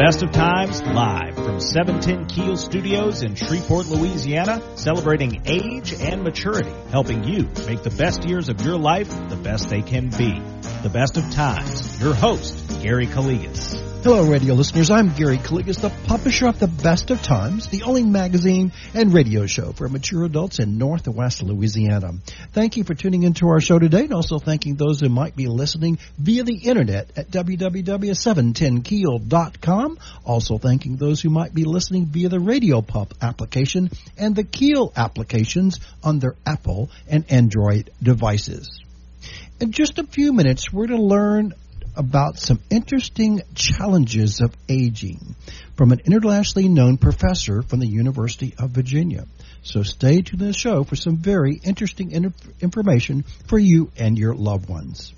Best of Times, live from 710 Keel Studios in Shreveport, Louisiana, celebrating age and maturity, helping you make the best years of your life the best they can be. The Best of Times, your host, Gary Calligas. Hello, radio listeners. I'm Gary Calligas, the publisher of The Best of Times, the only magazine and radio show for mature adults in northwest Louisiana. Thank you for tuning into our show today, and also thanking those who might be listening via the internet at www.710keel.com. Also thanking those who might be listening via the RadioPUP application and the Keel applications on their Apple and Android devices. In just a few minutes, we're to learn about some interesting challenges of aging from an internationally known professor from the University of Virginia. So stay tuned to the show for some very interesting information for you and your loved ones.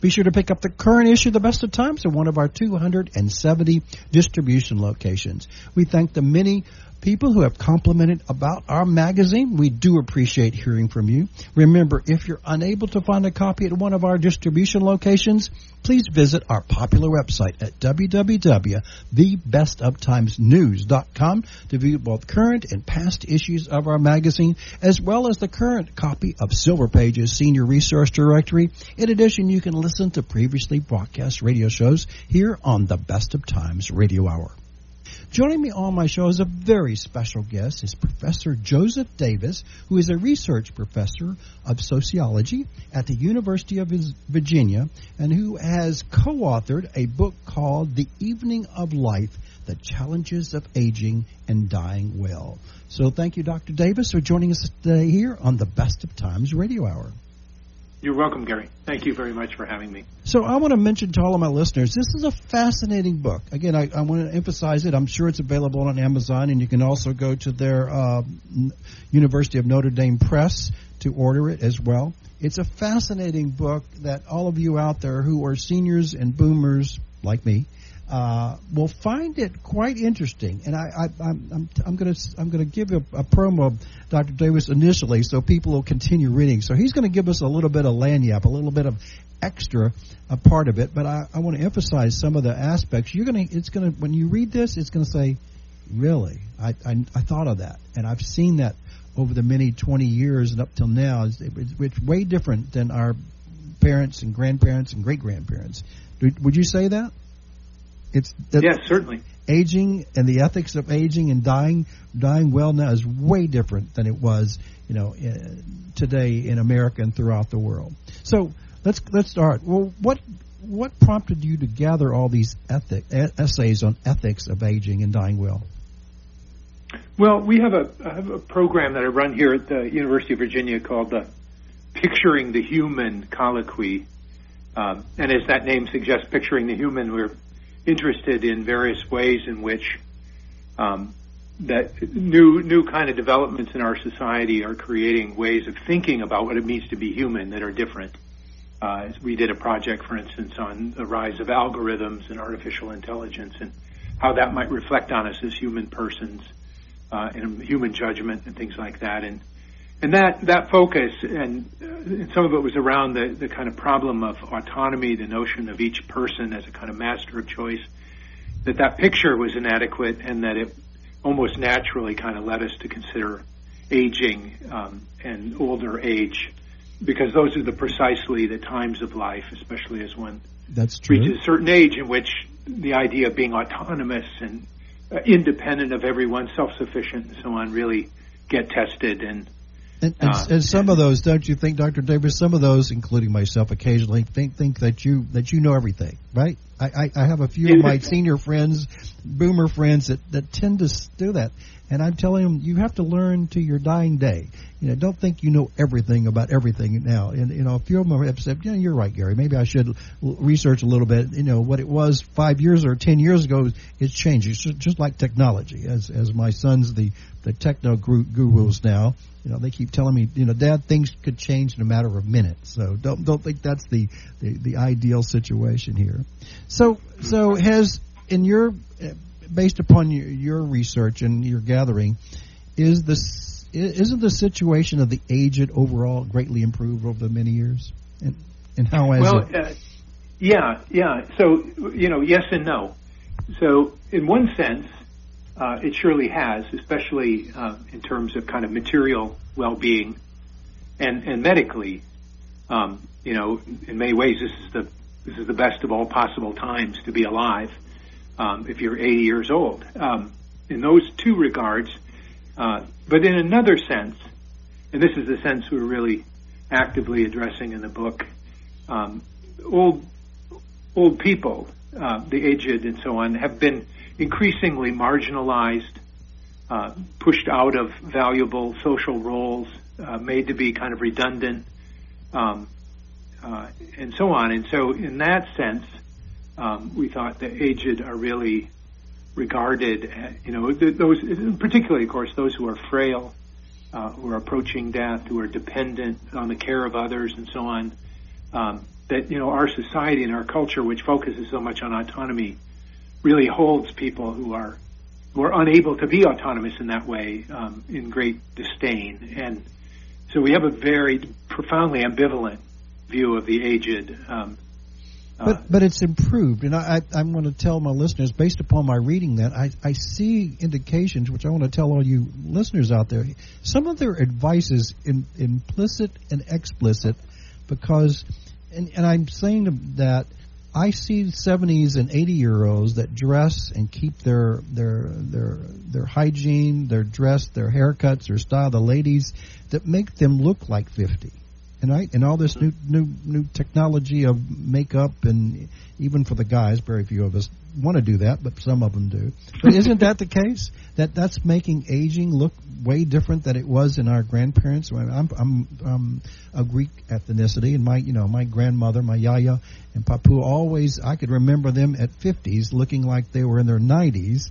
Be sure to pick up the current issue of The Best of Times at one of our 270 distribution locations. We thank the many people who have complimented about our magazine. We do appreciate hearing from you. Remember, if you're unable to find a copy at one of our distribution locations, please visit our popular website at www.thebestoftimesnews.com to view both current and past issues of our magazine, as well as the current copy of Silver Pages Senior Resource Directory. In addition, you can listen to previously broadcast radio shows here on the Best of Times Radio Hour. Joining me on my show is a very special guest, is Professor Joseph Davis, who is a research professor of sociology at the University of Virginia and who has co-authored a book called The Evening of Life, The Challenges of Aging and Dying Well. So thank you, Dr. Davis, for joining us today here on the Best of Times Radio Hour. You're welcome, Gary. Thank you very much for having me. So I want to mention to all of my listeners, this is a fascinating book. Again, I want to emphasize it. I'm sure it's available on Amazon, and you can also go to their University of Notre Dame Press to order it as well. It's a fascinating book that all of you out there who are seniors and boomers like me will find it quite interesting, and I'm going to give a promo of Dr. Davis initially, so people will continue reading. So he's going to give us a little bit of lagniappe, a little bit of extra a part of it. But I want to emphasize some of the aspects. When you read this, it's going to say, really, I thought of that, and I've seen that over the many 20 years and up till now. It's way different than our parents and grandparents and great grandparents. Would you say that? Yes, certainly. Aging and the ethics of aging and dying well now is way different than it was, today in America and throughout the world. So let's start. Well, what prompted you to gather all these essays on ethics of aging and dying well? Well, we have a program that I run here at the University of Virginia called the Picturing the Human Colloquy, and as that name suggests, picturing the human, we're interested in various ways in which that new kind of developments in our society are creating ways of thinking about what it means to be human that are different. We did a project, for instance, on the rise of algorithms and artificial intelligence and how that might reflect on us as human persons and human judgment and things like that. And that focus, and some of it was around the kind of problem of autonomy, the notion of each person as a kind of master of choice, that picture was inadequate, and that it almost naturally kind of led us to consider aging and older age, because those are precisely the times of life, especially as one reaches a certain age, in which the idea of being autonomous and independent of everyone, self-sufficient and so on, really get tested. And some of those, don't you think, Dr. Davis? Some of those, including myself, occasionally think that you know everything, right? I have a few of my senior friends, boomer friends, that tend to do that, and I'm telling them, you have to learn to your dying day. Don't think you know everything about everything now. And a few of them have said, "Yeah, you're right, Gary. Maybe I should research a little bit. What it was 5 years or 10 years ago is changed. It's just like technology. As my son's the techno gurus now, they keep telling me, Dad, things could change in a matter of minutes. So don't think that's the ideal situation here." So has, in your, based upon your research and your gathering, isn't the situation of the aged overall greatly improved over the many years? And how has it? Well, yeah. So, yes and no. So in one sense, it surely has, especially in terms of kind of material well-being and medically. You know, in many ways, this is the best of all possible times to be alive if you're 80 years old. In those two regards, but in another sense, and this is the sense we're really actively addressing in the book, old people, the aged and so on, have been increasingly marginalized, pushed out of valuable social roles, made to be kind of redundant, and so on. And so in that sense, we thought the aged are really regarded, you know, those, particularly, of course, those who are frail, who are approaching death, who are dependent on the care of others and so on, that, you know, our society and our culture, which focuses so much on autonomy, really holds people who are unable to be autonomous in that way in great disdain. And so we have a very profoundly ambivalent view of the aged. But it's improved, and I'm going to tell my listeners, based upon my reading, that I see indications, which I want to tell all you listeners out there, some of their advice is implicit and explicit, because, and I'm saying that I see 70s and 80-year-olds that dress and keep their hygiene, their dress, their haircuts, their style, the ladies, that make them look like 50. And all this new technology of makeup, and even for the guys, very few of us want to do that, but some of them do. But isn't that the case? That's making aging look way different than it was in our grandparents. I'm of Greek ethnicity, and my grandmother, my yaya and papu, always, I could remember them at 50s looking like they were in their 90s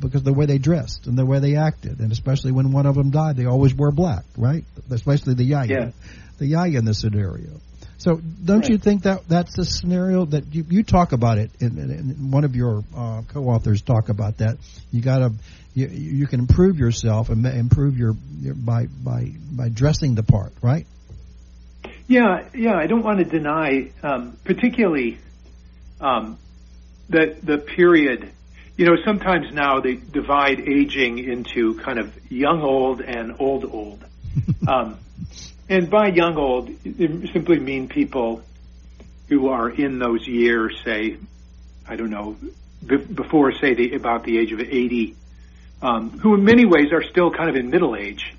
because of the way they dressed and the way they acted, and especially when one of them died, they always wore black, right? Especially the yaya. Yeah. The yaya in the scenario. So don't you think that's the scenario that you talk about it, and one of your co-authors talk about that? You can improve yourself and improve your by dressing the part, right? Yeah. I don't want to deny, particularly that the period. You know, sometimes now they divide aging into kind of young old and old old. And by young old, it simply mean people who are in those years, say, I don't know, before, say, about the age of 80, who in many ways are still kind of in middle age.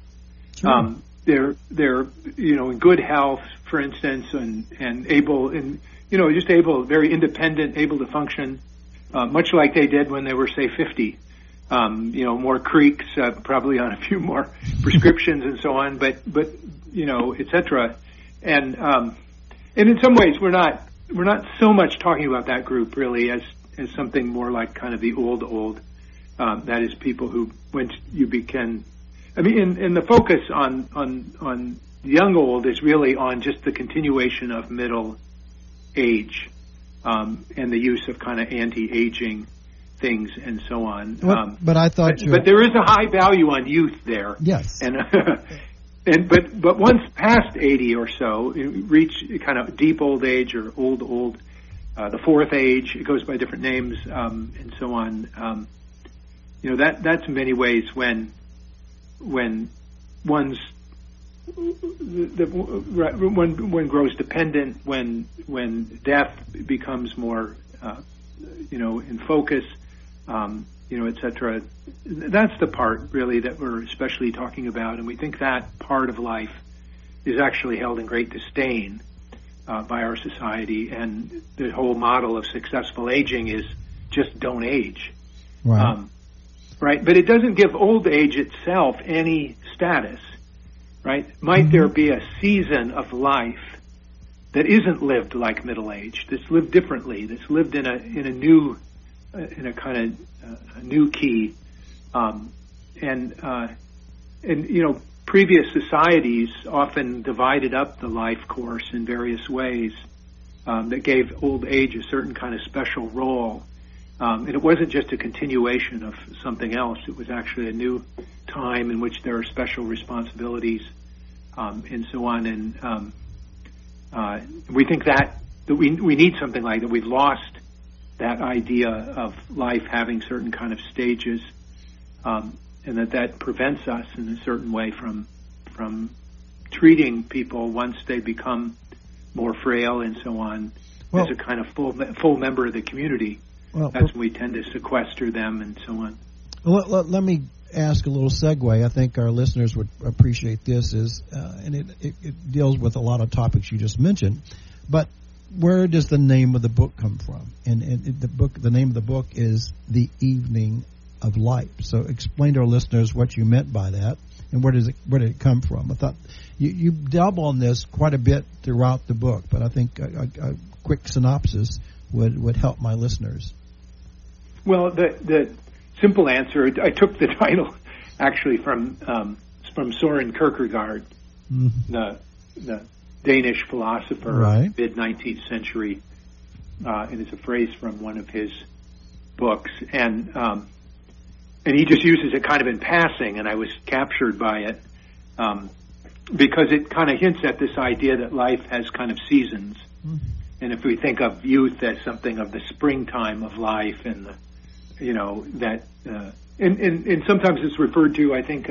Sure. They're you know, in good health, for instance, and able, and you know, just able, very independent, able to function, much like they did when they were, say, 50. You know, more creaks, probably on a few more prescriptions and so on, but you know, et cetera. And in some ways, we're not so much talking about that group really as something more like kind of the old. That is, people who and the focus on young old is really on just the continuation of middle age, and the use of kind of anti-aging things and so on. But I thought, but there is a high value on youth there. Yes. And. But once past 80 or so, you reach kind of deep old age or old, the fourth age. It goes by different names, and so on. You know, that's in many ways when one grows dependent, when death becomes more, you know, in focus, you know, et cetera. That's the part, really, that we're especially talking about, and we think that part of life is actually held in great disdain by our society, and the whole model of successful aging is just don't age. Wow. Right? But it doesn't give old age itself any status, right? Might there be a season of life that isn't lived like middle age, that's lived differently, that's lived in a new key, and you know, previous societies often divided up the life course in various ways that gave old age a certain kind of special role, and it wasn't just a continuation of something else. It was actually a new time in which there are special responsibilities, and so on. And we think that we need something like that. We've lost that idea of life having certain kind of stages, and that prevents us in a certain way from treating people once they become more frail and so on as a kind of full member of the community. Well, that's when we tend to sequester them and so on. Let me ask a little segue. I think our listeners would appreciate this, and it deals with a lot of topics you just mentioned. But where does the name of the book come from? And the name of the book is The Evening of Life. So explain to our listeners what you meant by that, and where did it come from? I thought you delve on this quite a bit throughout the book, but I think a quick synopsis would help my listeners. Well, the simple answer, I took the title actually from Soren Kierkegaard, mm-hmm. the Danish philosopher, right, mid-19th century. It is a phrase from one of his books, and he just uses it kind of in passing, and I was captured by it because it kind of hints at this idea that life has kind of seasons, mm-hmm. and if we think of youth as something of the springtime of life and the and sometimes it's referred to, I think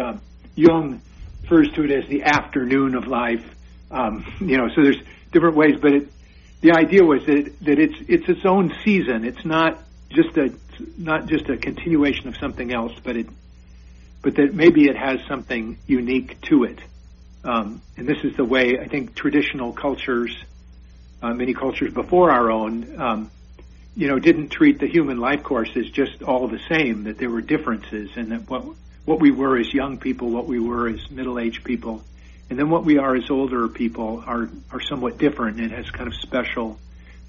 Jung refers to it as the afternoon of life. So there's different ways, but the idea was that it's its own season. It's not just a continuation of something else, but that maybe it has something unique to it. And this is the way I think traditional cultures, many cultures before our own, didn't treat the human life course as just all the same, that there were differences, and that what we were as young people, what we were as middle-aged people, and then what we are as older people are somewhat different, and has kind of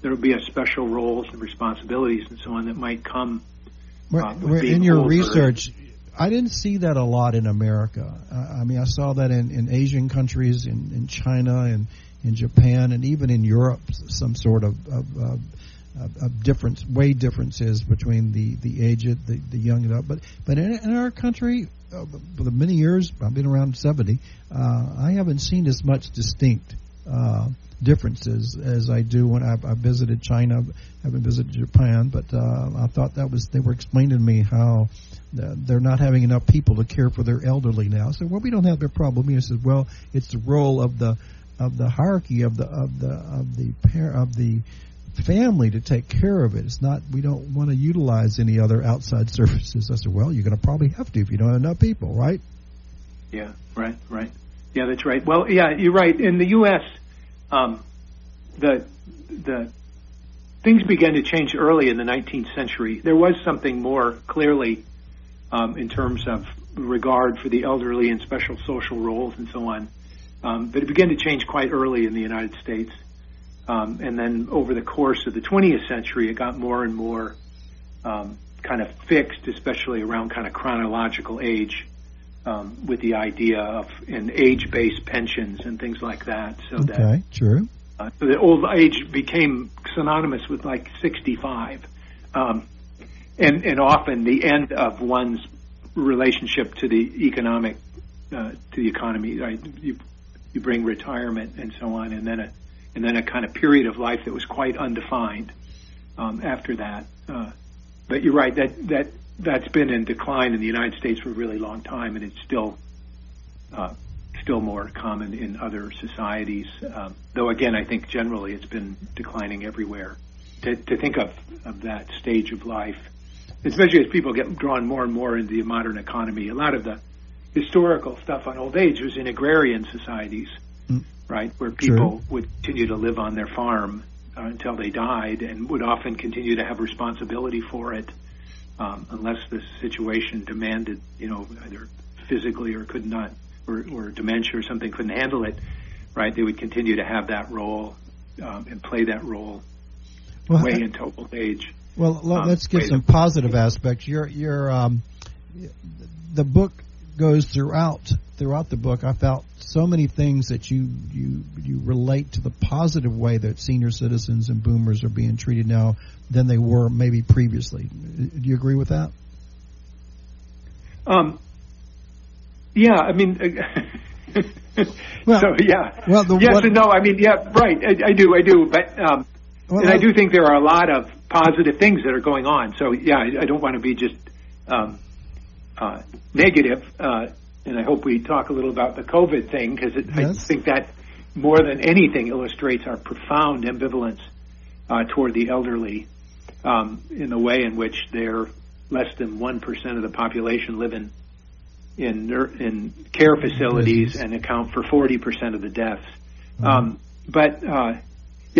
there will be a special roles and responsibilities and so on that might come with being in your older. Research, I didn't see that a lot in America. I saw that in Asian countries, in China, and in Japan, and even in Europe, some sort of difference, way differences between the aged, the young and up. But in our country, for the many years, I've been around 70, I haven't seen as much distinct differences as I do when I visited China. I haven't visited Japan, but I thought they were explaining to me how they're not having enough people to care for their elderly now. So, we don't have that problem here. I said, it's the role of the hierarchy of the family to take care of it. It's not, we don't want to utilize any other outside services. I said, you're going to probably have to if you don't have enough people, right? Yeah, right. Yeah, that's right. Well, yeah, you're right. In the U.S., the things began to change early in the 19th century. There was something more clearly in terms of regard for the elderly and special social roles and so on. But it began to change quite early in the United States. And then over the course of the 20th century, it got more and more kind of fixed, especially around kind of chronological age, with the idea of an age-based pensions and things like that. So that old age became synonymous with like 65, and often the end of one's relationship to the economy. Right? You bring retirement and so on, and then a kind of period of life that was quite undefined after that. But you're right, that's been in decline in the United States for a really long time, and it's still more common in other societies. Though, again, I think generally it's been declining everywhere. To think of that stage of life, especially as people get drawn more and more into the modern economy, a lot of the historical stuff on old age was in agrarian societies. Right, where people would continue to live on their farm until they died, and would often continue to have responsibility for it, unless the situation demanded, either physically or could not, or dementia or something couldn't handle it. Right, they would continue to have that role and play that role way into old age. Well, let's give some positive aspects. The book goes throughout the book. I felt so many things that you relate to the positive way that senior citizens and boomers are being treated now than they were maybe previously. Do you agree with that? Yes and no. I do. But I do think there are a lot of positive things that are going on. So, yeah, I don't want to be just negative. And I hope we talk a little about the COVID thing, because I think that more than anything illustrates our profound ambivalence toward the elderly in the way in which they're less than 1% of the population live in care facilities and account for 40% of the deaths. But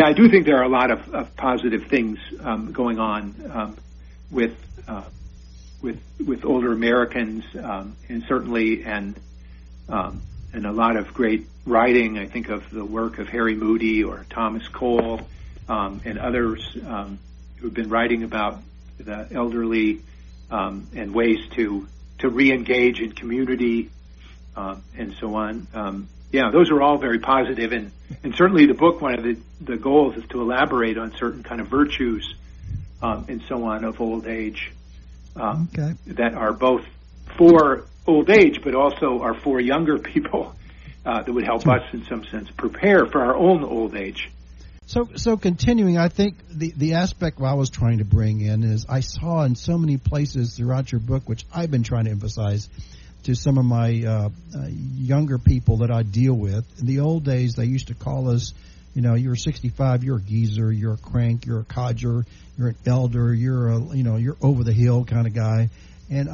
I do think there are a lot of positive things going on with older Americans, and a lot of great writing. I think of the work of Harry Moody or Thomas Cole and others who've been writing about the elderly and ways to re-engage in community and so on. Those are all very positive, and certainly the book, one of the goals is to elaborate on certain kind of virtues and so on of old age that are both for old age but also are for younger people that would help us in some sense prepare for our own old age. So continuing, I think the aspect I was trying to bring in is I saw in so many places throughout your book, which I've been trying to emphasize to some of my younger people that I deal with. In the old days, they used to call us, you're 65, you're a geezer, you're a crank, you're a codger, you're an elder, you're over the hill kind of guy. And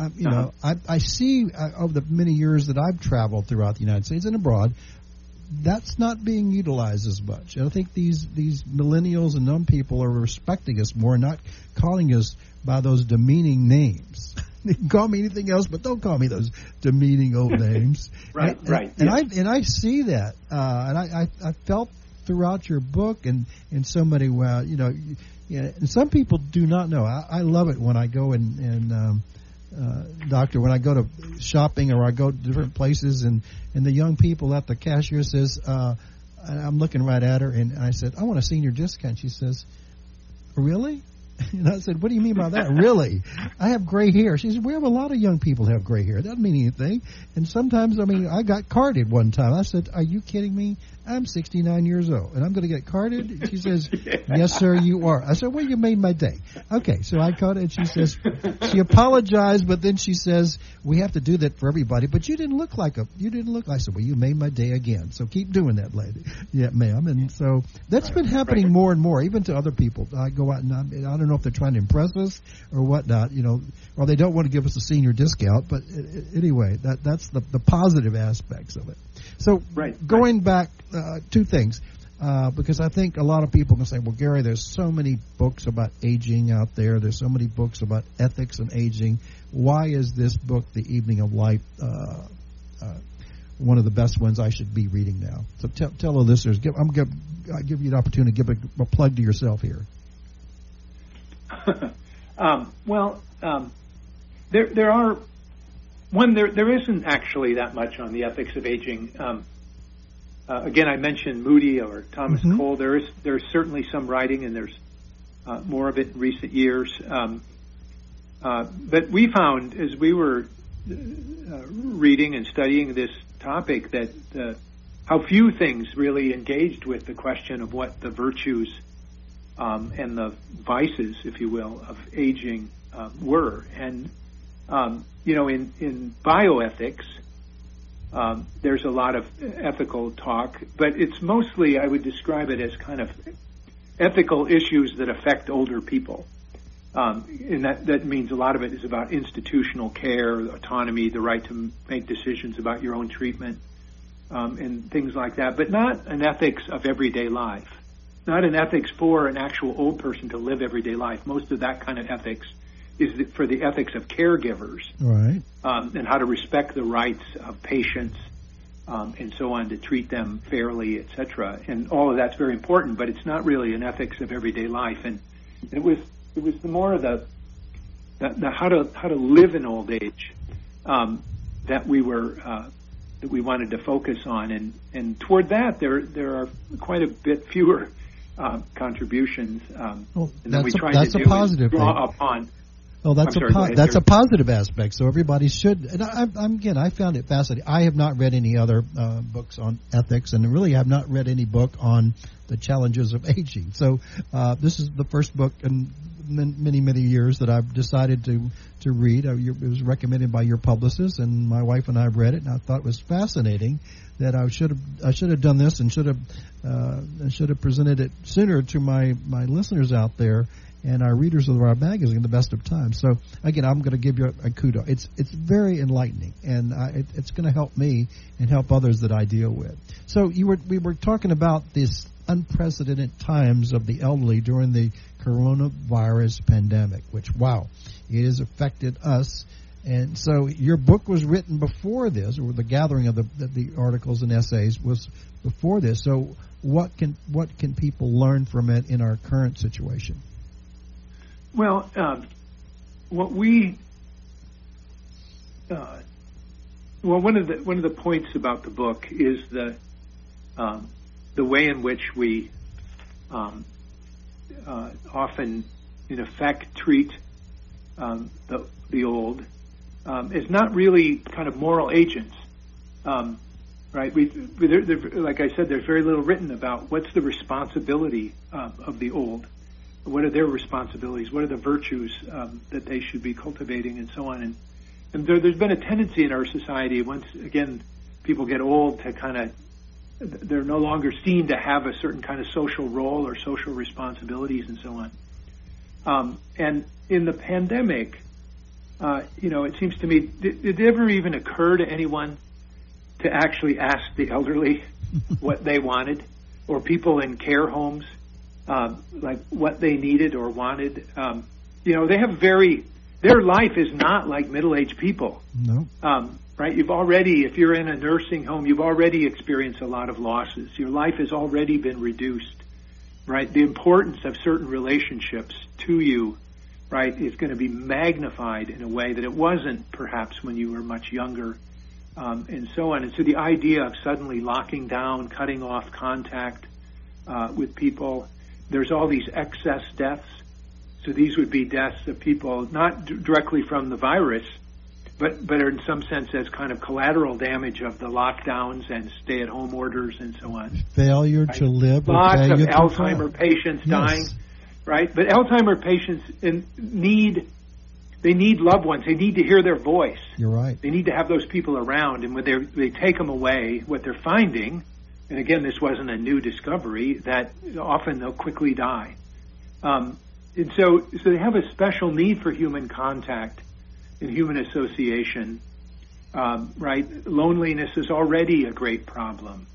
I see over the many years that I've traveled throughout the United States and abroad, that's not being utilized as much. And I think these millennials and young people are respecting us more, not calling us by those demeaning names. You can call me anything else, but don't call me those demeaning old names. Right. And I see that, and I felt throughout your book and in so many ways. And some people do not know. I love it when I go when I go to shopping or I go to different places, and the young people at the cashier says, I'm looking right at her, and I said, I want a senior discount. She says, really? And I said, what do you mean by that? Really? I have gray hair. She said, we have a lot of young people have gray hair. It doesn't mean anything. And sometimes, I got carded one time. I said, are you kidding me? I'm 69 years old, and I'm going to get carded? She says, yes, sir, you are. I said, well, you made my day. Okay, so I caught it, and she says, she apologized, but then she says, we have to do that for everybody, but you didn't look like, I said, well, you made my day again, so keep doing that, lady. Yeah, ma'am. And so that's been happening more and more, even to other people. I go out, and I don't know if they're trying to impress us or whatnot, or they don't want to give us a senior discount, but anyway, that's the positive aspects of it. So going back, two things, because I think a lot of people can say, well, Gary, there's so many books about aging out there. There's so many books about ethics and aging. Why is this book, The Evening of Life, one of the best ones I should be reading now? So tell the listeners, I'll give you an opportunity to give a plug to yourself here. There isn't actually that much on the ethics of aging. Again, I mentioned Moody or Thomas Cole. There's certainly some writing, and there's more of it in recent years. But we found, as we were reading and studying this topic, that how few things really engaged with the question of what the virtues and the vices, if you will, of aging were. And in bioethics, there's a lot of ethical talk, but it's mostly, I would describe it as kind of ethical issues that affect older people. And that means a lot of it is about institutional care, autonomy, the right to make decisions about your own treatment, and things like that, but not an ethics of everyday life, not an ethics for an actual old person to live everyday life. Most of that kind of ethics is for the ethics of caregivers, right? And how to respect the rights of patients and so on, to treat them fairly, etc. And all of that's very important, but it's not really an ethics of everyday life. And it was more of the how to live in old age that we wanted to focus on. And toward that, there are quite a bit fewer contributions. And then we tried to do is draw upon. Oh, that's a positive aspect. So everybody should. And I found it fascinating. I have not read any other books on ethics, and really have not read any book on the challenges of aging. So this is the first book, and many years that I've decided to read. It was recommended by your publicist, and my wife and I read it, and I thought it was fascinating that I should have done this and should have presented it sooner to my listeners out there and our readers of our magazine, The Best of Times. So again, I'm going to give you a kudos. It's very enlightening, and it's going to help me and help others that I deal with. So we were talking about this unprecedented times of the elderly during the coronavirus pandemic, which, wow, it has affected us. And so your book was written before this, or the gathering of the articles and essays was before this. So what can people learn from it in our current situation? Well, one of the points about the book is the way in which we often, in effect, treat the old as not really kind of moral agents, right? Like I said, there's very little written about what's the responsibility of the old. What are their responsibilities? What are the virtues that they should be cultivating, and so on? And there's been a tendency in our society, once again, people get old, to kind of, they're no longer seen to have a certain kind of social role or social responsibilities and so on. And in the pandemic, it seems to me, did it ever even occur to anyone to actually ask the elderly what they wanted, or people in care homes, like what they needed or wanted? They have their life is not like middle-aged people. No. Right? If you're in a nursing home, you've already experienced a lot of losses. Your life has already been reduced, right? The importance of certain relationships to you, right, is going to be magnified in a way that it wasn't perhaps when you were much younger, and so on. And so the idea of suddenly locking down, cutting off contact with people, there's all these excess deaths. So these would be deaths of people not directly from the virus, but in some sense as kind of collateral damage of the lockdowns and stay-at-home orders and so on. Failure to live. Lots of Alzheimer patients dying, right? But Alzheimer patients need loved ones. They need to hear their voice. You're right. They need to have those people around. And when they take them away, what they're finding, and again, this wasn't a new discovery, that often they'll quickly die. And so they have a special need for human contact in human association, right? Loneliness is already a great problem,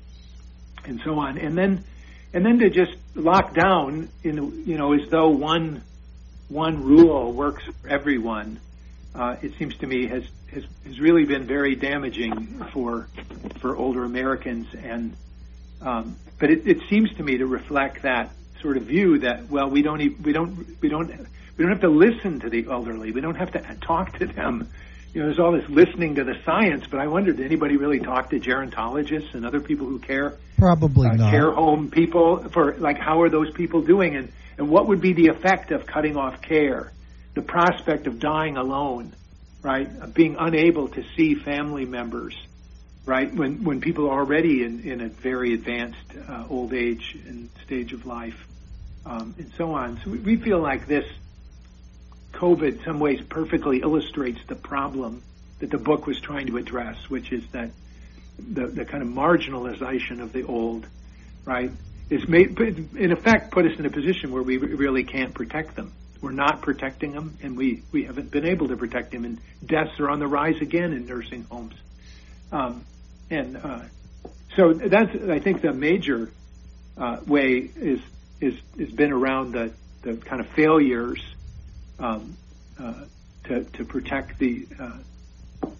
and so on. And then to just lock down, as though one rule works for everyone, it seems to me has really been very damaging for older Americans. And but it seems to me to reflect that sort of view that, well, we don't have to listen to the elderly. We don't have to talk to them. There's all this listening to the science, but I wonder, did anybody really talk to gerontologists and other people who care? Probably not. Care home people, for like, how are those people doing? And what would be the effect of cutting off care? The prospect of dying alone, right? Of being unable to see family members, right? When people are already in a very advanced old age and stage of life, and so on. So we feel like this COVID, in some ways, perfectly illustrates the problem that the book was trying to address, which is that the kind of marginalization of the old, right, is made, in effect, put us in a position where we really can't protect them. We're not protecting them, and we haven't been able to protect them, and deaths are on the rise again in nursing homes. So that's, I think, the major way is been around the kind of failures to protect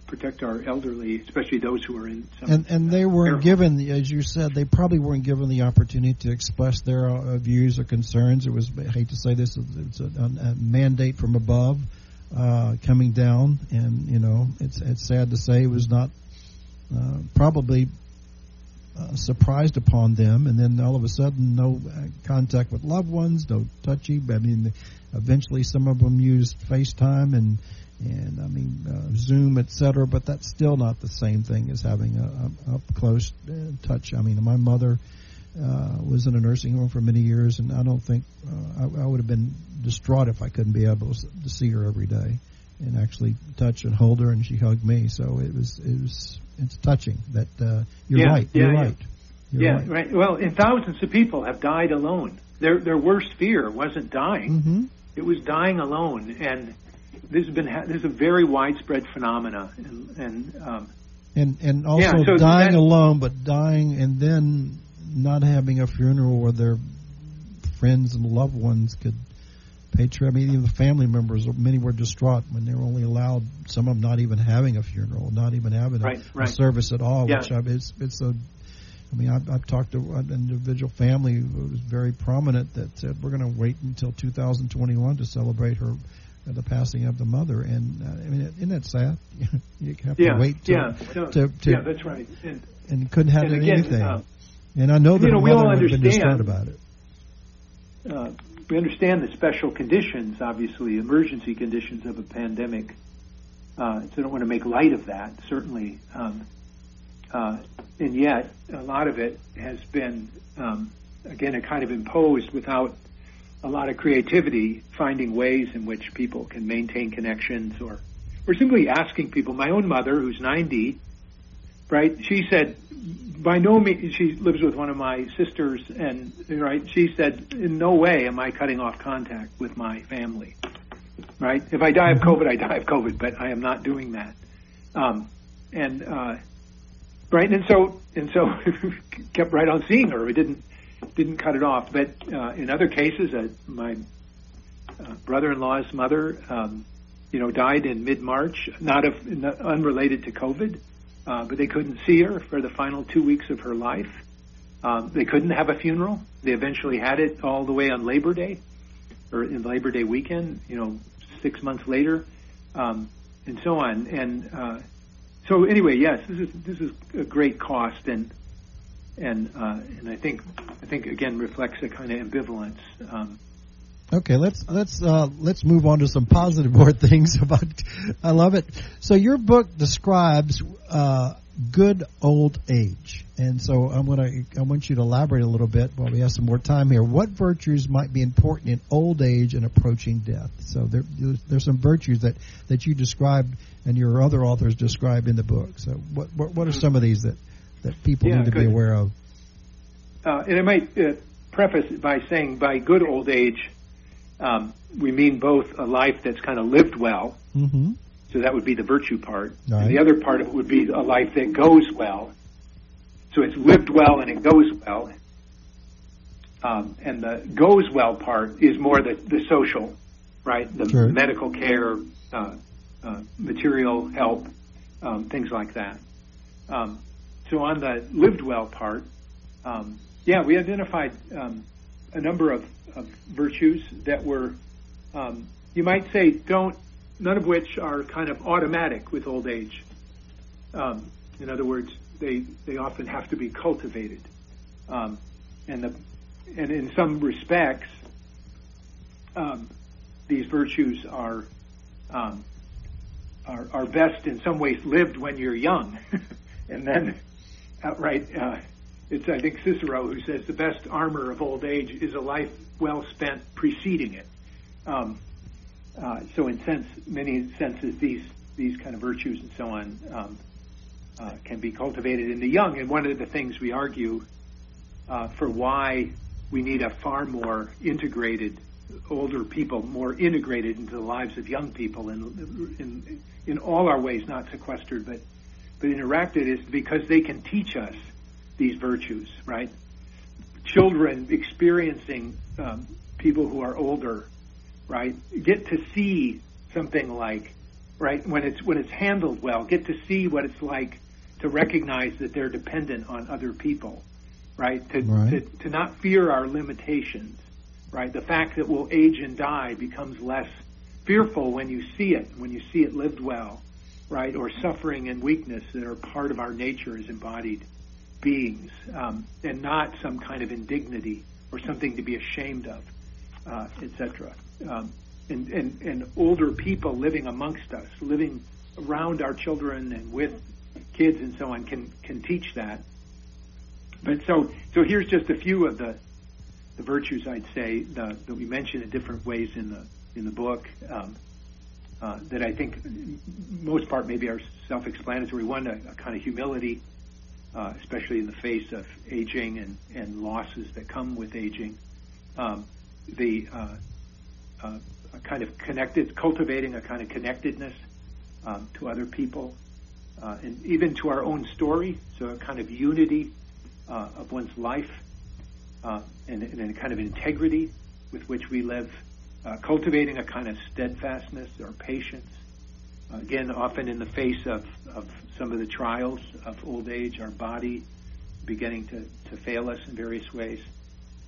protect our elderly, especially those who are in some... And they weren't given, as you said, they probably weren't given the opportunity to express their views or concerns. It was, I hate to say this, it's a mandate from above coming down, and, it's sad to say it was not probably surprised upon them, and then all of a sudden no contact with loved ones, no touchy. I mean, eventually some of them used FaceTime and Zoom, etc., but that's still not the same thing as having a up-close touch. I mean, my mother was in a nursing home for many years, and I don't think I would have been distraught if I couldn't be able to see her every day and actually touch and hold her, and she hugged me. So it's touching. That You're right. Well, and thousands of people have died alone. Their worst fear wasn't dying; it was dying alone. And this is a very widespread phenomena. And also so dying alone, but dying and then not having a funeral where their friends and loved ones could pay tribute. I mean, even the family members, many were distraught when they were only allowed, some of them not even having a funeral, not even having a service at all. Yeah. Which I've talked to an individual family who was very prominent that said, we're going to wait until 2021 to celebrate her, the passing of the mother. And isn't that sad? You have to wait to that's right. And couldn't have anything. And I know that we all understand about it. We understand the special conditions, obviously, emergency conditions of a pandemic. So I don't want to make light of that, certainly. And yet, a lot of it has been, kind of imposed without a lot of creativity, finding ways in which people can maintain connections, or we're simply asking people. My own mother, who's 90, right? She said, by no means, she lives with one of my sisters, and she said, in no way am I cutting off contact with my family, right? If I die of COVID, I die of COVID, but I am not doing that. And so kept right on seeing her. We didn't cut it off. But in other cases, my brother-in-law's mother, died in mid-March, not unrelated to COVID, but they couldn't see her for the final 2 weeks of her life. They couldn't have a funeral. They eventually had it all the way on Labor Day, or in Labor Day weekend, 6 months later, and so on. And so anyway, yes, this is a great cost, and I think again reflects a kind of ambivalence. Okay, let's move on to some positive more things. I love it. So your book describes good old age, and so I want you to elaborate a little bit while we have some more time here. What virtues might be important in old age and approaching death? So there's some virtues that you described and your other authors described in the book. So what are some of these that people need to be aware of? And I might preface it by saying, by good old age, we mean both a life that's kind of lived well. Mm-hmm. So that would be the virtue part. Right. And the other part of it would be a life that goes well. So it's lived well and it goes well. And the goes well part is more the social, right? The medical care, material help, things like that. So on the lived well part, we identified a number of virtues that were, you might say, none of which are kind of automatic with old age. In other words, they often have to be cultivated, and in some respects, these virtues are best in some ways lived when you're young, and then outright. It's, I think, Cicero who says the best armor of old age is a life well spent preceding it. So in many senses, these kind of virtues and so on can be cultivated in the young. And one of the things we argue for why we need a far more integrated, older people, more integrated into the lives of young people in all our ways, not sequestered, but interacted, is because they can teach us these virtues, right? Children experiencing people who are older, right, get to see something like, right, when it's handled well, get to see what it's like to recognize that they're dependent on other people, right? To not fear our limitations, right? The fact that we'll age and die becomes less fearful when you see it lived well, right? Or suffering and weakness that are part of our nature as embodied beings, and not some kind of indignity or something to be ashamed of, etc. And older people living amongst us, living around our children and with kids and so on, can teach that. But so here's just a few of the virtues, I'd say, that we mention in different ways in the book, that I think most part maybe are self-explanatory. One, a kind of humility, especially in the face of aging and losses that come with aging. A kind of cultivating a kind of connectedness to other people, and even to our own story. So a kind of unity of one's life, and a kind of integrity with which we live, cultivating a kind of steadfastness or patience. Again, often in the face of some of the trials of old age, our body beginning to fail us in various ways.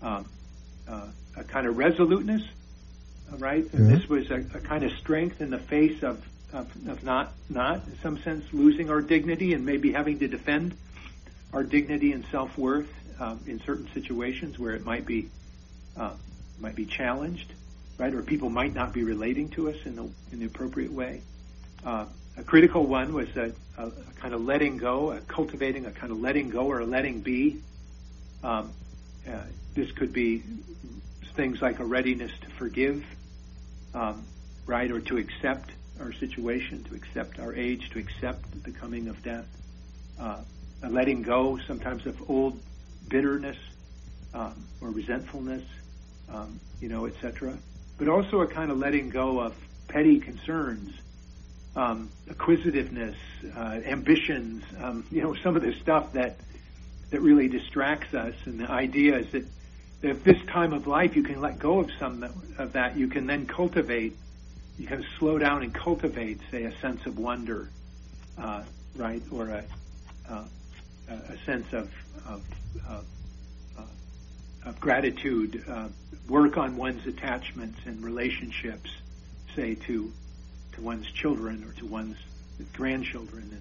A kind of resoluteness, right? Mm-hmm. And this was a kind of strength in the face of not in some sense losing our dignity and maybe having to defend our dignity and self-worth in certain situations where it might be challenged, right? Or people might not be relating to us in the appropriate way. A critical one was a kind of letting go, cultivating a kind of letting go or a letting be. This could be things like a readiness to forgive, right, or to accept our situation, to accept our age, to accept the coming of death, a letting go sometimes of old bitterness or resentfulness, etc. But also a kind of letting go of petty concerns, acquisitiveness, ambitions, some of the stuff that really distracts us. And the idea is that if this time of life you can let go of some of that, you can then cultivate, you can slow down and cultivate, say, a sense of wonder, right, or a sense of gratitude, work on one's attachments and relationships, say, to one's children or to one's grandchildren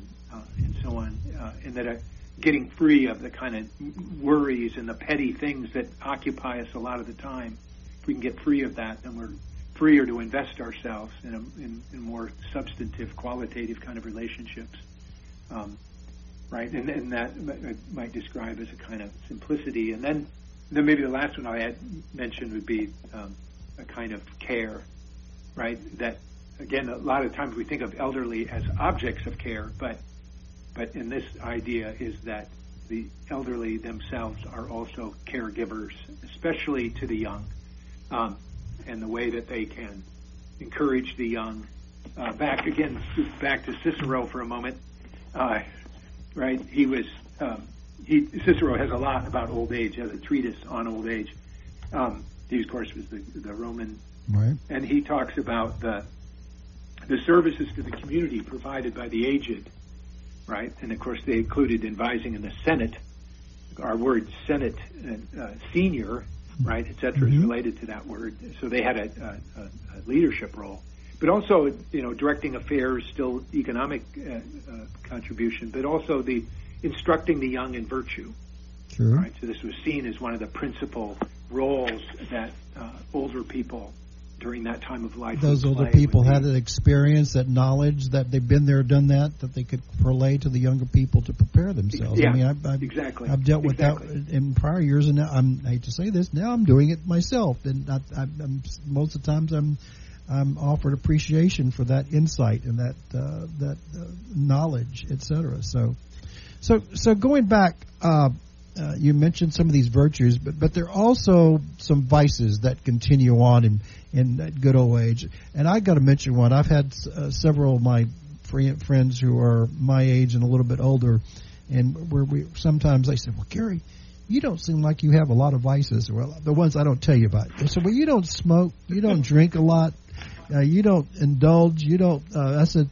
and so on, and that getting free of the kind of worries and the petty things that occupy us a lot of the time. If we can get free of that, then we're freer to invest ourselves in more substantive, qualitative kind of relationships, right? And that might describe as a kind of simplicity. And then maybe the last one I had mentioned would be a kind of care, right? That, again, a lot of times we think of elderly as objects of care, but in this idea is that the elderly themselves are also caregivers, especially to the young, and the way that they can encourage the young. Back to Cicero for a moment, right? He was Cicero has a lot about old age, has a treatise on old age. He, of course, was the Roman, right? And he talks about the services to the community provided by the aged. Right, and of course they included advising in the Senate. Our word Senate and senior, right, etc., mm-hmm. is related to that word. So they had a leadership role, but also directing affairs, still economic contribution, but also the instructing the young in virtue. Sure. Right, so this was seen as one of the principal roles that older people during that time of life. Those older people had that experience, that knowledge, that they've been there, done that they could relay to the younger people to prepare themselves. Yeah, I mean, I've dealt with that in prior years, and now I hate to say this, now I'm doing it myself. And I'm, most of the times I'm offered appreciation for that insight and that knowledge, etc. So going back, you mentioned some of these virtues, but there are also some vices that continue on in that good old age. And I got to mention one. I've had several of my friends who are my age and a little bit older, and where sometimes they say, "Well, Gary, you don't seem like you have a lot of vices." Well, the ones I don't tell you about. They said, "Well, you don't smoke, you don't drink a lot, you don't indulge, you don't." I said,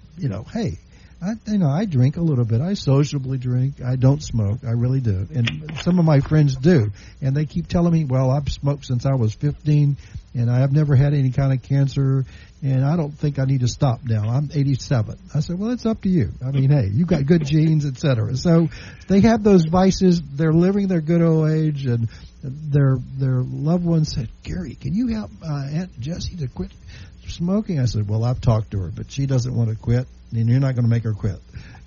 "Hey." I drink a little bit. I sociably drink. I don't smoke. I really do. And some of my friends do. And they keep telling me, well, I've smoked since I was 15, and I have never had any kind of cancer, and I don't think I need to stop now. I'm 87. I said, well, it's up to you. I mean, hey, you've got good genes, et cetera. So they have those vices. They're living their good old age, and their loved ones said, Gary, can you help Aunt Jessie to quit smoking? I said, well, I've talked to her, but she doesn't want to quit. And you're not going to make her quit.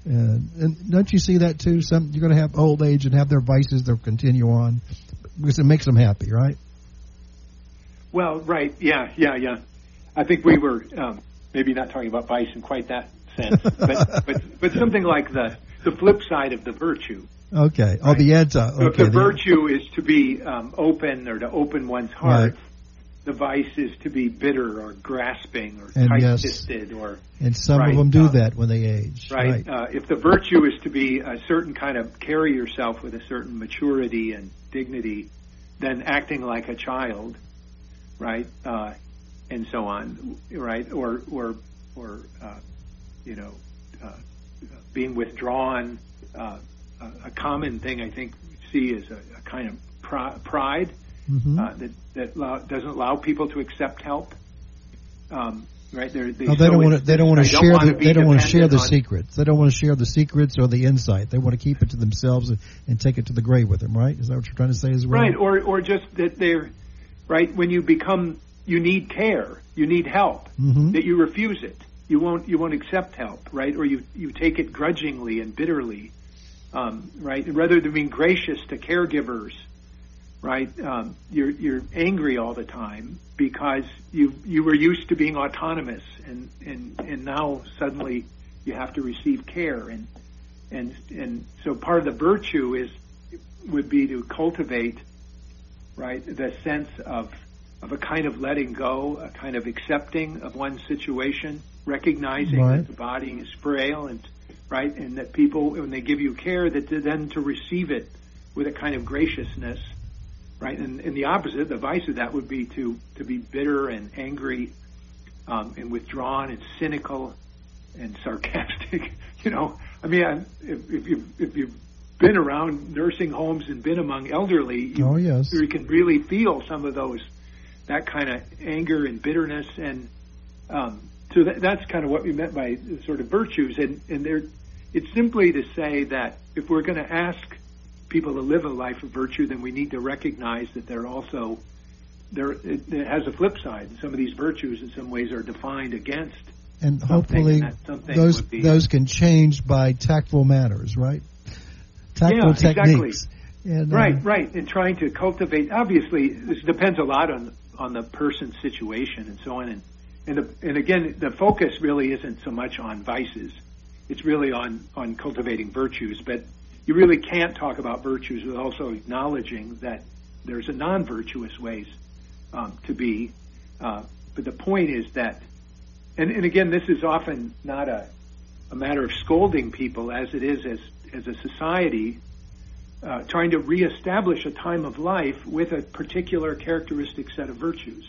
And don't you see that too? You're going to have old age and have their vices that continue on because it makes them happy, right? Well, right. Yeah. I think we were maybe not talking about vice in quite that sense, but something like the flip side of the virtue. Okay. Right? Oh, the anti. Okay, so the virtue is to be open or to open one's heart. Right. The vice is to be bitter or grasping or tight-fisted. And some of them do that when they age. Right. If the virtue is to be a certain kind of carry yourself with a certain maturity and dignity, then acting like a child, right, and so on, right, or being withdrawn. A common thing I think we see is a kind of pride. Mm-hmm. That doesn't allow people to accept help, right? They don't want to share the secrets. They don't want to share the secrets or the insight. They want to keep it to themselves and take it to the grave with them. Right? Is that what you're trying to say as well? Right. Or just that they're right. When you become, you need care, you need help. Mm-hmm. That you refuse it. You won't accept help. Right? Or you take it grudgingly and bitterly. Right? Rather than being gracious to caregivers. Right, you're angry all the time because you were used to being autonomous, and now suddenly you have to receive care, and so part of the virtue would be to cultivate, right, the sense of a kind of letting go, a kind of accepting of one's situation, recognizing that the body is frail, and right, and that people, when they give you care, that then to receive it with a kind of graciousness. Right, and the opposite, the vice of that would be to be bitter and angry, and withdrawn and cynical, and sarcastic. You know, I mean, if you've been around nursing homes and been among elderly, you can really feel some of that kind of anger and bitterness, and so that's kind of what we meant by sort of virtues. And there, it's simply to say that if we're going to ask people to live a life of virtue, then we need to recognize that they're also there. It has a flip side. Some of these virtues, in some ways, are defined against, and hopefully those can change by tactful manners, right? Tactful techniques, exactly. And, right. And trying to cultivate. Obviously, this depends a lot on the person's situation and so on. And again, the focus really isn't so much on vices; it's really on cultivating virtues, but. You really can't talk about virtues without also acknowledging that there's a non-virtuous ways to be. But the point is that, and again, this is often not a matter of scolding people as it is as a society trying to reestablish a time of life with a particular characteristic set of virtues,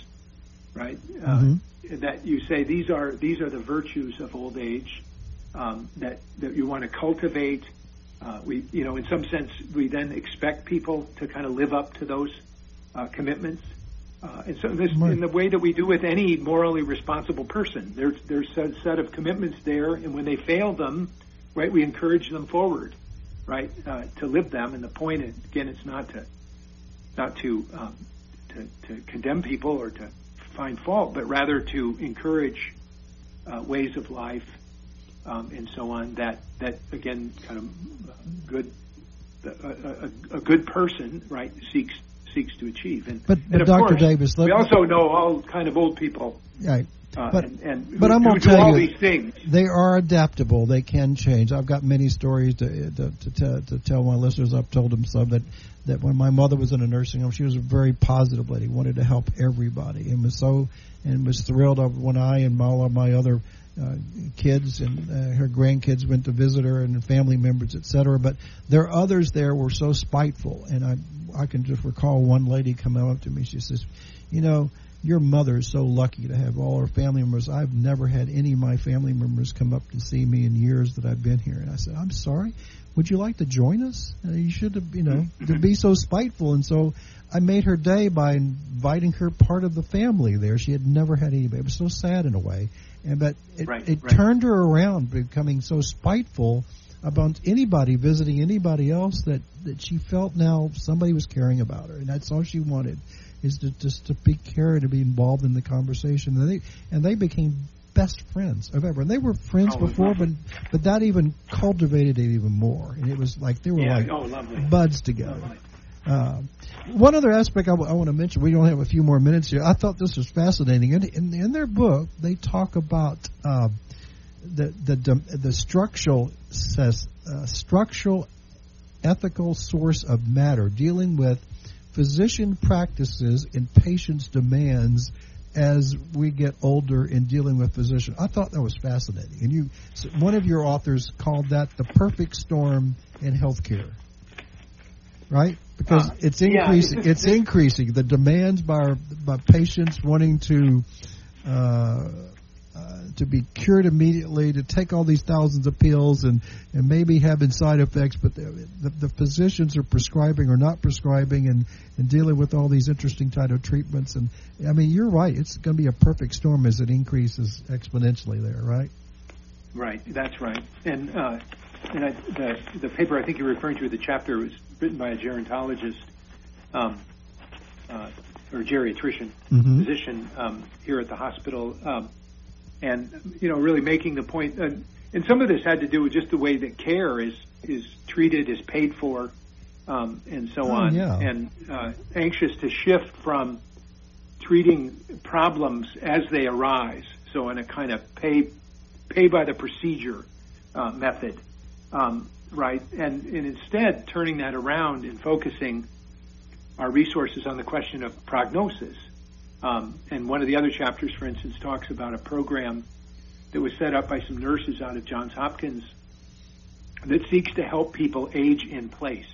right? Mm-hmm. That you say these are the virtues of old age that you want to cultivate. In some sense, we then expect people to kind of live up to those commitments. And so this, in the way that we do with any morally responsible person, there's a set of commitments there. And when they fail them, right, we encourage them forward, right, to live them. And the point, again, it's not to condemn people or to find fault, but rather to encourage ways of life. And so on, that again, kind of good, a good person, right, seeks to achieve. But of Dr. course, Davis, we also know all kind of old people. Right. But I'm going to tell you, these things. They are adaptable. They can change. I've got many stories to tell my listeners. I've told them some that when my mother was in a nursing home, she was a very positive lady, wanted to help everybody, and was thrilled when I and all of my other kids and her grandkids went to visit her and family members, etc. But there are others there were so spiteful, and I can just recall one lady coming up to me. She says, "You know, your mother is so lucky to have all her family members. I've never had any of my family members come up to see me in years that I've been here." And I said, "I'm sorry. Would you like to join us? You should have, to be so spiteful." And so I made her day by inviting her part of the family there. She had never had anybody. It was so sad in a way. But it turned her around, becoming so spiteful about anybody visiting anybody else that she felt now somebody was caring about her. And that's all she wanted, is to be cared, to be involved in the conversation. And they became best friends I've ever. And they were friends before, but that even cultivated it even more. And it was like they were buds together. One other aspect I want to mention, we only have a few more minutes here. I thought this was fascinating. In their book, they talk about the structural structural ethical source of matter, dealing with physician practices and patients' demands as we get older in dealing with physicians. I thought that was fascinating. And one of your authors called that the perfect storm in healthcare. Right? Because it's increasing. It's increasing. The demands by patients wanting to be cured immediately, to take all these thousands of pills and maybe having side effects, but the physicians are prescribing or not prescribing and dealing with all these interesting type of treatments. And I mean, you're right. It's going to be a perfect storm as it increases exponentially there, right? Right. That's right. And the paper I think you're referring to, the chapter was written by a gerontologist or geriatrician physician here at the hospital, and really making the point. And some of this had to do with just the way that care is treated, is paid for, and so on. Yeah. And anxious to shift from treating problems as they arise, so in a kind of pay by the procedure method. Right, and instead turning that around and focusing our resources on the question of prognosis. And one of the other chapters, for instance, talks about a program that was set up by some nurses out of Johns Hopkins that seeks to help people age in place.